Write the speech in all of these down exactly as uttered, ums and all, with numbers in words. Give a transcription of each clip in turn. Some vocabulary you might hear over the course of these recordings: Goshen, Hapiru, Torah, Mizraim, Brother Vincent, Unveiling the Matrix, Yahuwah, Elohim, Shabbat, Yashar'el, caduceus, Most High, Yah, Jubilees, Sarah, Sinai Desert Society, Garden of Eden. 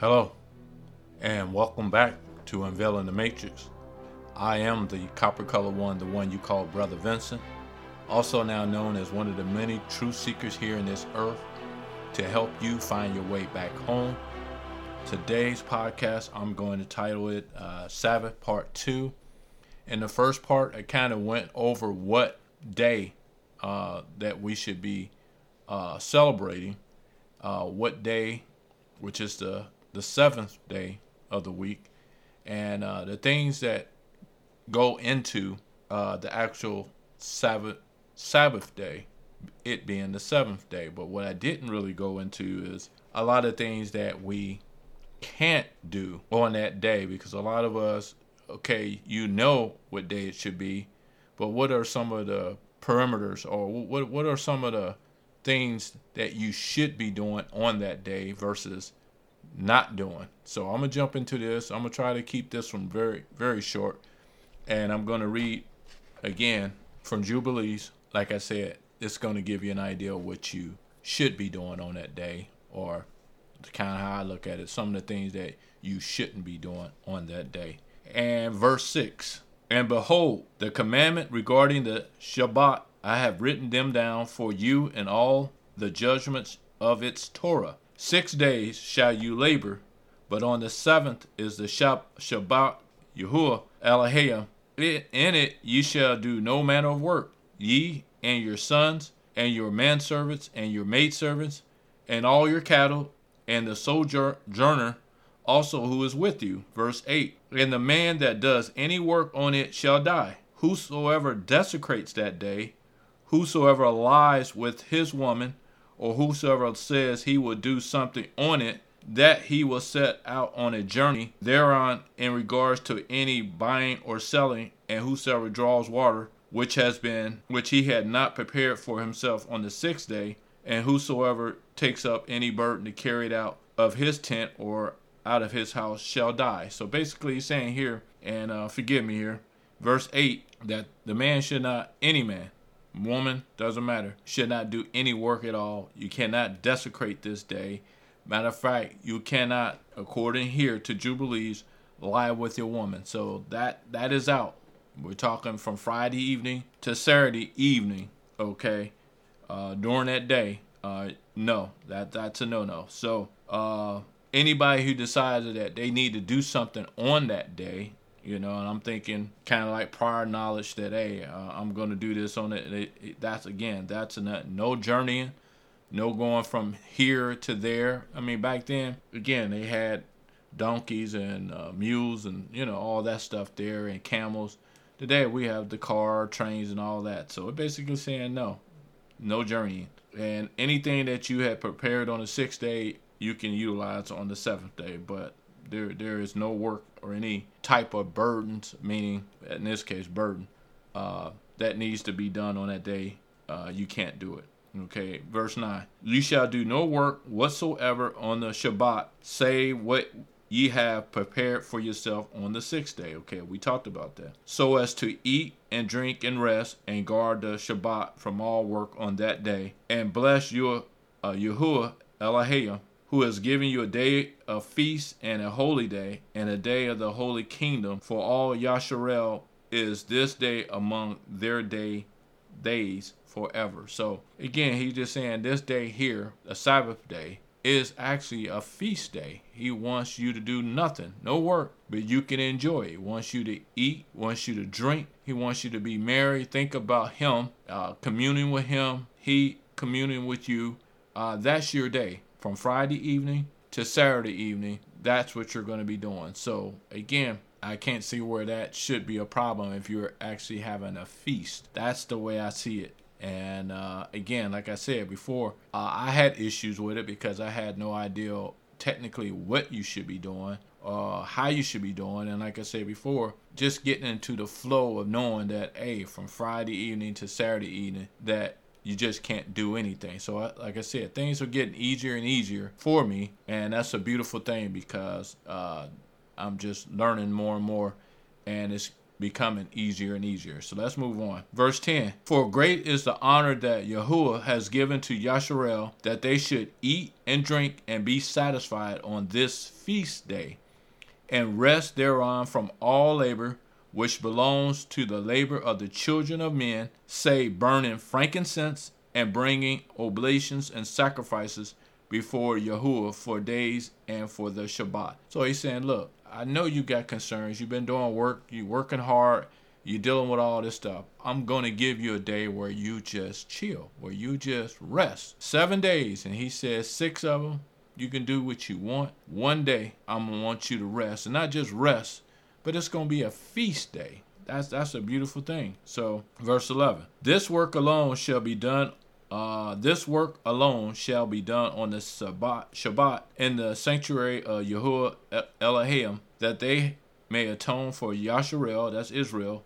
Hello, and welcome back to Unveiling the Matrix. I am the copper-colored one, the one you call Brother Vincent, also now known as one of the many truth seekers here in this earth to help you find your way back home. Today's podcast, I'm going to title it uh, Sabbath Part two. In the first part, I kind of went over what day uh, that we should be uh, celebrating, uh, what day, which is the the seventh day of the week, and uh, the things that go into uh, the actual Sabbath, Sabbath day, it being the seventh day. But what I didn't really go into is a lot of things that we can't do on that day, because a lot of us, okay, you know what day it should be, but what are some of the perimeters, or what what are some of the things that you should be doing on that day versus not doing. So I'm gonna jump into this. I'm gonna try to keep this one very, very short, and I'm gonna read again from Jubilees. Like I said, it's gonna give you an idea of what you should be doing on that day, or kind of how I look at it, some of the things that you shouldn't be doing on that day. And verse six, and behold, the commandment regarding the Shabbat, I have written them down for you in all the judgments of its Torah. Six days shall you labor, but on the seventh is the Shabbat Yahuwah Elohim. In it ye shall do no manner of work, ye and your sons, and your manservants, and your maidservants, and all your cattle, and the sojourner also who is with you. Verse eight, and the man that does any work on it shall die. Whosoever desecrates that day, whosoever lies with his woman, or whosoever says he will do something on it, that he will set out on a journey thereon in regards to any buying or selling, and whosoever draws water, which has been, which he had not prepared for himself on the sixth day, and whosoever takes up any burden to carry it out of his tent or out of his house shall die. So basically he's saying here, and uh, forgive me here, verse eight, that the man should not, any man, woman, doesn't matter, should not do any work at all. You cannot desecrate this day. Matter of fact, you cannot, according here to Jubilees, lie with your woman. So that that is out. We're talking from Friday evening to Saturday evening, okay? Uh, during that day, uh, no, that that's a no-no. So uh, anybody who decides that they need to do something on that day, you know, and I'm thinking kind of like prior knowledge that, hey, uh, I'm going to do this on it. it, it that's, again, that's a, no journeying, no going from here to there. I mean, back then, again, they had donkeys and uh, mules and, you know, all that stuff there, and camels. Today we have the car, trains, and all that. So it basically saying no, no journeying. And anything that you had prepared on the sixth day, you can utilize on the seventh day. But There, there is no work or any type of burdens, meaning in this case burden, uh, that needs to be done on that day. Uh, you can't do it. Okay, verse nine. You shall do no work whatsoever on the Shabbat, save what ye have prepared for yourself on the sixth day. Okay, we talked about that. So as to eat and drink and rest and guard the Shabbat from all work on that day, and bless your uh, Yahuwah Elohim, who has given you a day of feast and a holy day and a day of the holy kingdom, for all Yashar'el is this day among their day days forever. So again, he's just saying this day here, a Sabbath day, is actually a feast day. He wants you to do nothing, no work, but you can enjoy it. He wants you to eat, wants you to drink. He wants you to be merry. Think about him, uh, communing with him, he communing with you. Uh, that's your day. From Friday evening to Saturday evening, that's what you're going to be doing. So again, I can't see where that should be a problem if you're actually having a feast. That's the way I see it. And uh, again, like I said before, uh, I had issues with it because I had no idea technically what you should be doing or how you should be doing. And like I said before, just getting into the flow of knowing that, hey, from Friday evening to Saturday evening, that you just can't do anything. So I, like I said, things are getting easier and easier for me. And that's a beautiful thing, because uh, I'm just learning more and more. And it's becoming easier and easier. So let's move on. Verse ten. For great is the honor that Yahuwah has given to Yashar'el, that they should eat and drink and be satisfied on this feast day, and rest thereon from all labor, which belongs to the labor of the children of men, say burning frankincense and bringing oblations and sacrifices before Yahuwah for days and for the Shabbat. So he's saying, look, I know you got concerns. You've been doing work. You're working hard. You're dealing with all this stuff. I'm going to give you a day where you just chill, where you just rest. Seven days. And he says six of them, you can do what you want. One day, I'm going to want you to rest. And not just rest, but it's going to be a feast day. That's that's a beautiful thing. So, verse eleven. This work alone shall be done Uh, this work alone shall be done on the Shabbat, Shabbat in the sanctuary of Yahuwah Elohim, that they may atone for Yashar'el, that's Israel,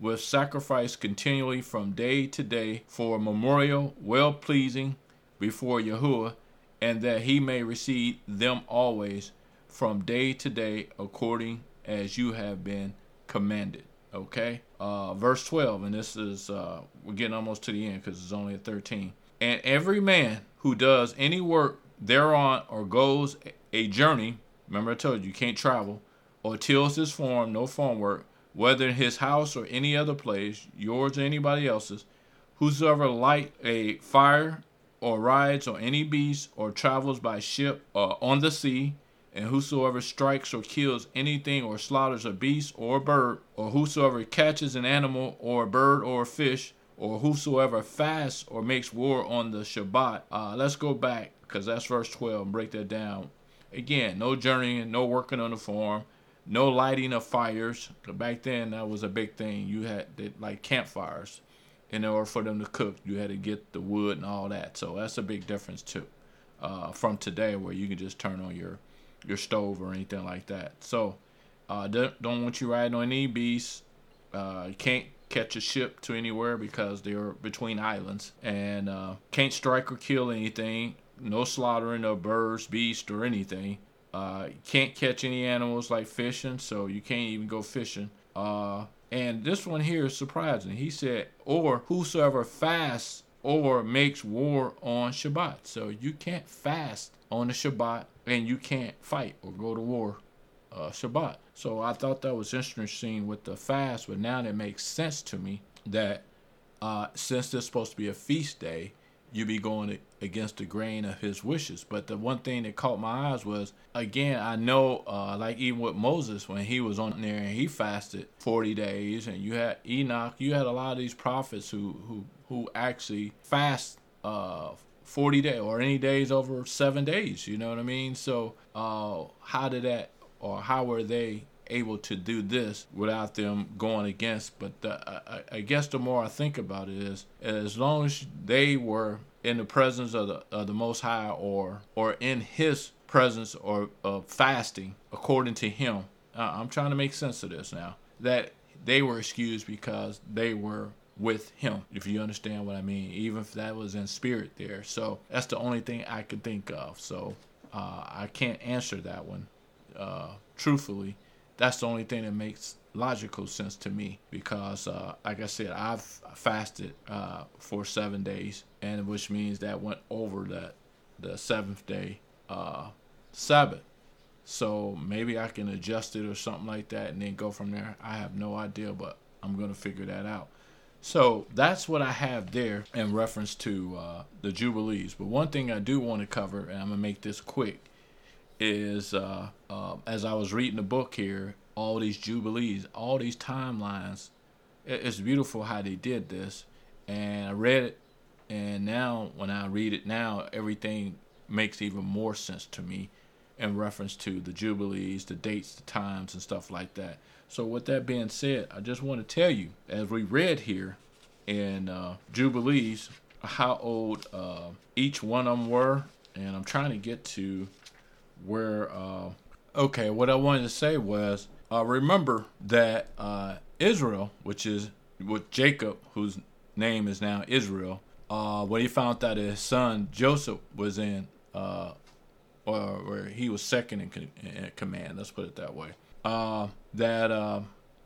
with sacrifice continually from day to day for memorial, well-pleasing before Yahuwah, and that he may receive them always from day to day according as you have been commanded. Okay, uh, verse twelve, and this is, uh, we're getting almost to the end because it's only at thirteen. And every man who does any work thereon or goes a journey, remember I told you, you can't travel, or tills his farm, no farm work, whether in his house or any other place, yours or anybody else's, whosoever light a fire or rides on any beast or travels by ship or on the sea, and whosoever strikes or kills anything or slaughters a beast or a bird, or whosoever catches an animal or a bird or a fish, or whosoever fasts or makes war on the Shabbat. Uh, let's go back, because that's verse twelve, and break that down. Again, no journeying, no working on the farm, no lighting of fires. Back then, that was a big thing. You had, they, like, campfires. In order for them to cook, you had to get the wood and all that. So that's a big difference, too, uh, from today, where you can just turn on your... your stove or anything like that. So uh, don't, don't want you riding on any beast. Uh, can't catch a ship to anywhere because they're between islands, and uh, can't strike or kill anything. No slaughtering of birds, beasts, or anything. Uh, can't catch any animals like fishing, so you can't even go fishing. Uh, and this one here is surprising. He said, or whosoever fasts or makes war on Shabbat. So you can't fast on the Shabbat, and you can't fight or go to war uh, Shabbat. So I thought that was interesting with the fast, but now that makes sense to me that uh, since there's supposed to be a feast day, you be going against the grain of his wishes. But the one thing that caught my eyes was, again, I know, uh, like even with Moses, when he was on there and he fasted forty days, and you had Enoch, you had a lot of these prophets who who, who actually fast uh forty days or any days over seven days, you know what I mean? So uh, how did that, or how were they able to do this without them going against? But the, I, I guess the more I think about it is, as long as they were in the presence of the, of the Most High, or or in his presence, or of fasting according to him, uh, I'm trying to make sense of this now, that they were excused because they were with him, if you understand what I mean, even if that was in spirit there. So that's the only thing I could think of. So uh, I can't answer that one uh, truthfully. That's the only thing that makes logical sense to me, because uh, like I said, I've fasted uh, for seven days, and which means that went over that the seventh day uh, Sabbath. So maybe I can adjust it or something like that and then go from there. I have no idea, but I'm going to figure that out. So that's what I have there in reference to uh, the Jubilees. But one thing I do want to cover, and I'm going to make this quick, is uh, uh, as I was reading the book here, all these Jubilees, all these timelines, it's beautiful how they did this. And I read it, and now when I read it now, everything makes even more sense to me in reference to the Jubilees, the dates, the times, and stuff like that. So with that being said, I just want to tell you, as we read here in uh, Jubilees, how old uh, each one of them were. And I'm trying to get to where, uh, okay, what I wanted to say was, uh, remember that uh, Israel, which is with Jacob, whose name is now Israel, uh, when he found out that his son Joseph was in, uh, or, or he was second in, in command, let's put it that way. Uh, that uh,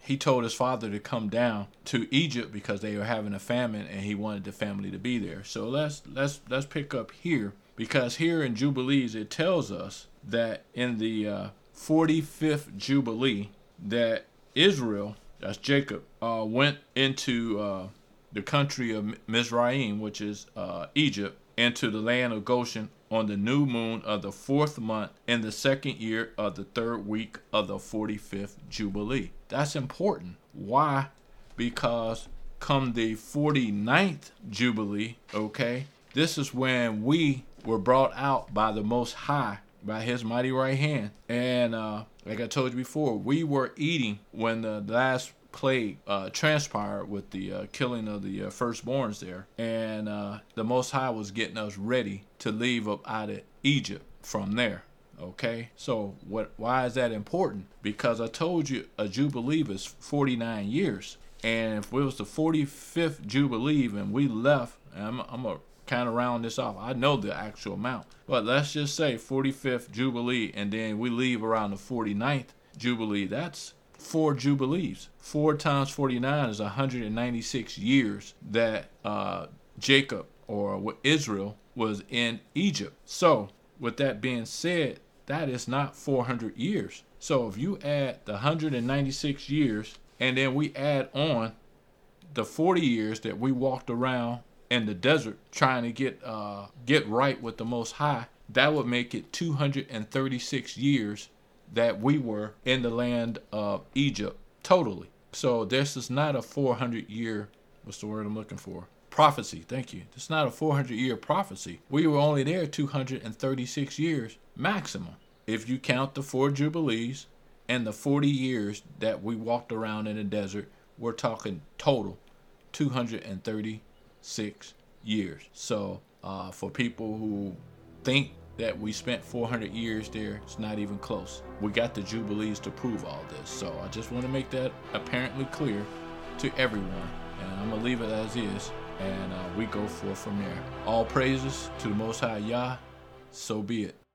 he told his father to come down to Egypt because they were having a famine and he wanted the family to be there. So let's let's let's pick up here, because here in Jubilees it tells us that in the uh, forty-fifth Jubilee that Israel, that's Jacob, uh, went into uh, the country of Mizraim, which is uh, Egypt, into the land of Goshen on the new moon of the fourth month in the second year of the third week of the forty-fifth Jubilee. That's important. Why? Because come the forty-ninth Jubilee, okay, this is when we were brought out by the Most High, by his mighty right hand. And uh, like I told you before, we were eating when the last plague uh, transpired with the uh, killing of the uh, firstborns there. And uh, the Most High was getting us ready to leave up out of Egypt from there. Okay, so what? Why is that important? Because I told you a Jubilee is forty-nine years. And if it was the forty-fifth Jubilee and we left, and I'm, I'm going to kind of round this off. I know the actual amount, but let's just say forty-fifth Jubilee and then we leave around the forty-ninth Jubilee. That's four Jubilees. Four times forty-nine is one hundred ninety-six years that uh, Jacob or Israel was in Egypt. So with that being said, that is not four hundred years. So if you add the one hundred ninety-six years and then we add on the forty years that we walked around in the desert trying to get uh, get right with the Most High, that would make it two hundred thirty-six years that we were in the land of Egypt totally. So this is not a four hundred year, what's the word I'm looking for? Prophecy, thank you. It's not a four hundred year prophecy. We were only there two hundred thirty-six years maximum, if you count the four Jubilees and the forty years that we walked around in the desert. We're talking total two hundred thirty-six years. So uh, for people who think that we spent four hundred years there, it's not even close. We got the Jubilees to prove all this. So I just want to make that apparently clear to everyone. And I'm going to leave it as is. And uh, we go forth from there. All praises to the Most High Yah. So be it.